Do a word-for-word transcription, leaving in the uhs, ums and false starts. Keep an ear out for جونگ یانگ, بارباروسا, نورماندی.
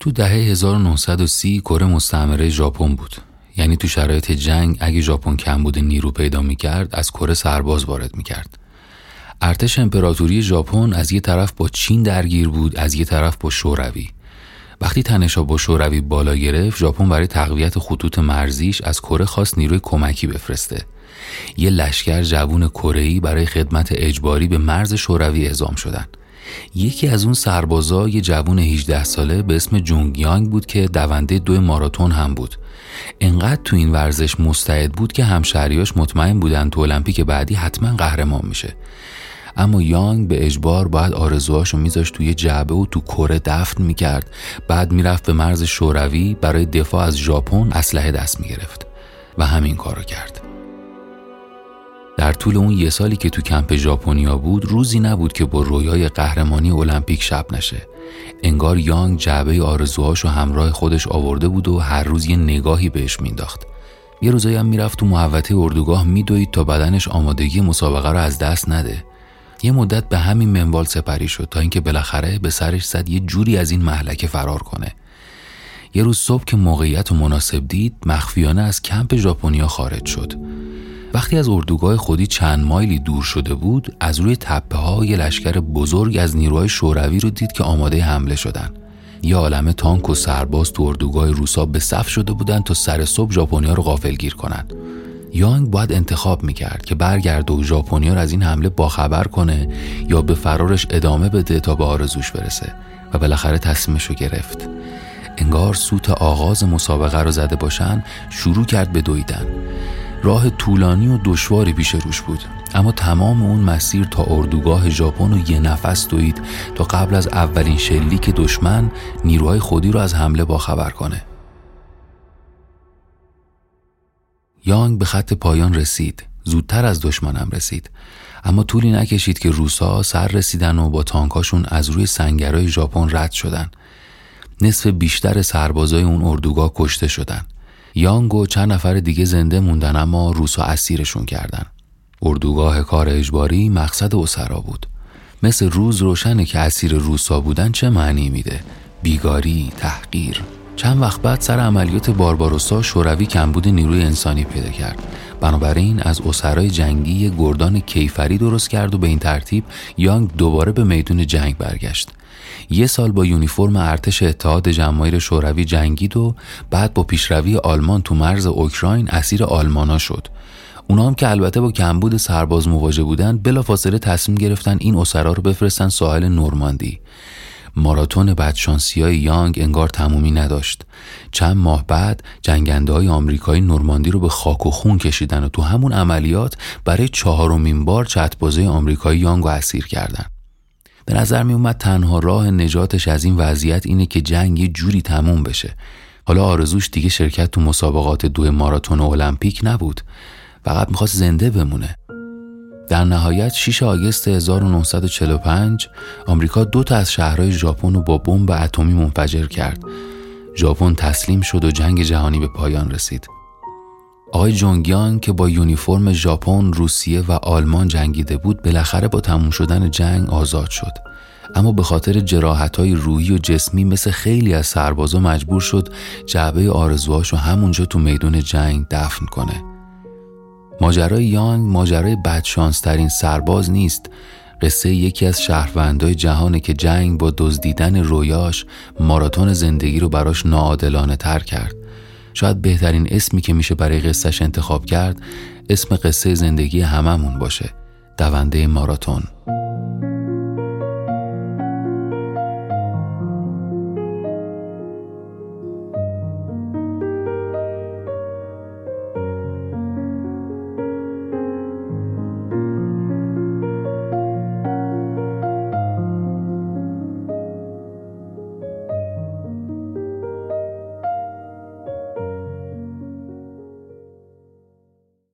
تو دهه هزار و نهصد و سی کره مستعمره ژاپن بود. یعنی تو شرایط جنگ اگه ژاپن کمبود نیرو پیدا می‌کرد، از کره سرباز وارد می‌کرد. ارتش امپراتوری ژاپن از یه طرف با چین درگیر بود، از یه طرف با شوروی. وقتی تنش‌ها با شوروی بالا گرفت، ژاپن برای تقویت خطوط مرزیش از کره خواست نیروی کمکی بفرسته. یه لشکر جوان کره‌ای برای خدمت اجباری به مرز شوروی اعزام شدن. یکی از اون سربازا یه جوان هجده ساله به اسم جونگ یانگ بود که دونده دو ماراتون هم بود. انقدر تو این ورزش مستعد بود که همشهریاش مطمئن بودن تو المپیک بعدی حتما قهرمان میشه. اما یانگ به اجبار باید آرزوهاشو میذاشت توی جعبه و تو کره دفن میکرد. بعد میرفت به مرز شوروی برای دفاع از ژاپن اسلحه دست میگرفت و همین کارو کرد. در طول اون یه سالی که تو کمپ ژاپنیا بود، روزی نبود که با رویای قهرمانی المپیک شب نشه. انگار یانگ جعبه آرزوهاشو همراه خودش آورده بود و هر روز یه نگاهی بهش مینداخت. یه روزایی هم میرفت تو محوطه اردوگاه میدوید تا بدنش آمادگی مسابقه رو از دست نده. یه مدت به همین منوال سپری شد تا اینکه بالاخره به سرش زد یه جوری از این مهلکه فرار کنه. یه روز صبح که موقعیت مناسب دید، مخفیانه از کمپ ژاپنیا خارج شد. وقتی از اردوگاه خودی چند مایلی دور شده بود، از روی تپه‌ها یه لشکر بزرگ از نیروهای شوروی رو دید که آماده حمله شدن. یه عالمه تانک و سرباز تو اردوگاه روسا به صف شده بودن تا سر صبح ژاپنیا رو غافلگیر کنن. یانگ باید انتخاب میکرد که برگرده و ژاپنیا رو از این حمله باخبر کنه یا به فرارش ادامه بده تا به آرزوش برسه. و بالاخره تصمیمش رو گرفت. انگار سوت آغاز مسابقه رو زده باشن، شروع کرد به دویدن. راه طولانی و دشواری پیش روش بود، اما تمام اون مسیر تا اردوگاه ژاپن رو یه نفس دوید تا قبل از اولین شلیک دشمن نیروهای خودی رو از حمله باخبر کنه. یانگ به خط پایان رسید، زودتر از دشمنم رسید، اما طولی نکشید که روسا سر رسیدن و با تانکاشون از روی سنگرهای ژاپن رد شدن. نصف بیشتر سربازای اون اردوگاه کشته شدن. یانگ و چند نفر دیگه زنده موندن، اما روسا اسیرشون کردن. اردوگاه کار اجباری مقصد اوسرا بود. مثل روز روشنه که اسیر روسا بودن چه معنی میده. بیگاری، تحقیر. چند وقت بعد سر عملیات بارباروسا شوروی کمبود نیروی انسانی پیدا کرد. بنابراین از اسرای جنگی گردان کیفری درست کرد و به این ترتیب یانگ دوباره به میدون جنگ برگشت. یه سال با یونیفرم ارتش اتحاد جماهیر شوروی جنگید و بعد با پیشروی آلمان تو مرز اوکراین اسیر آلمانا شد. اونا هم که البته با کمبود سرباز مواجه بودن، بلافاصله تصمیم گرفتن این اسرا رو بفرستن ساحل نورماندی. ماراتون بدشانسی‌های یانگ انگار تمومی نداشت. چند ماه بعد جنگنده‌های آمریکایی نورماندی رو به خاک و خون کشیدن و تو همون عملیات برای چهارمین بار چت‌بازای آمریکایی یانگ رو اسیر کردن. به نظر می اومد تنها راه نجاتش از این وضعیت اینه که جنگ یه جوری تموم بشه. حالا آرزوش دیگه شرکت تو مسابقات دو ماراتون و المپیک نبود، فقط میخواست زنده بمونه. در نهایت ششم آگوست هزار و نهصد و چهل و پنج آمریکا دو تا از شهرهای ژاپن رو با بمب اتمی منفجر کرد. ژاپن تسلیم شد و جنگ جهانی به پایان رسید. آقای جونگ یانگ که با یونیفرم ژاپن، روسیه و آلمان جنگیده بود، بالاخره با تموم شدن جنگ آزاد شد. اما به خاطر جراحت‌های روحی و جسمی مثل خیلی از سربازا مجبور شد جعبه آرزوهاشو همونجا تو میدون جنگ دفن کنه. ماجرای یانگ ماجرای بدشانس‌ترین سرباز نیست. قصه یکی از شهروندای جهانه که جنگ با دزدیدن رویاش ماراتون زندگی رو براش ناعادلانه تر کرد. شاید بهترین اسمی که میشه برای قصهش انتخاب کرد، اسم قصه زندگی هممون باشه: دونده ماراتون.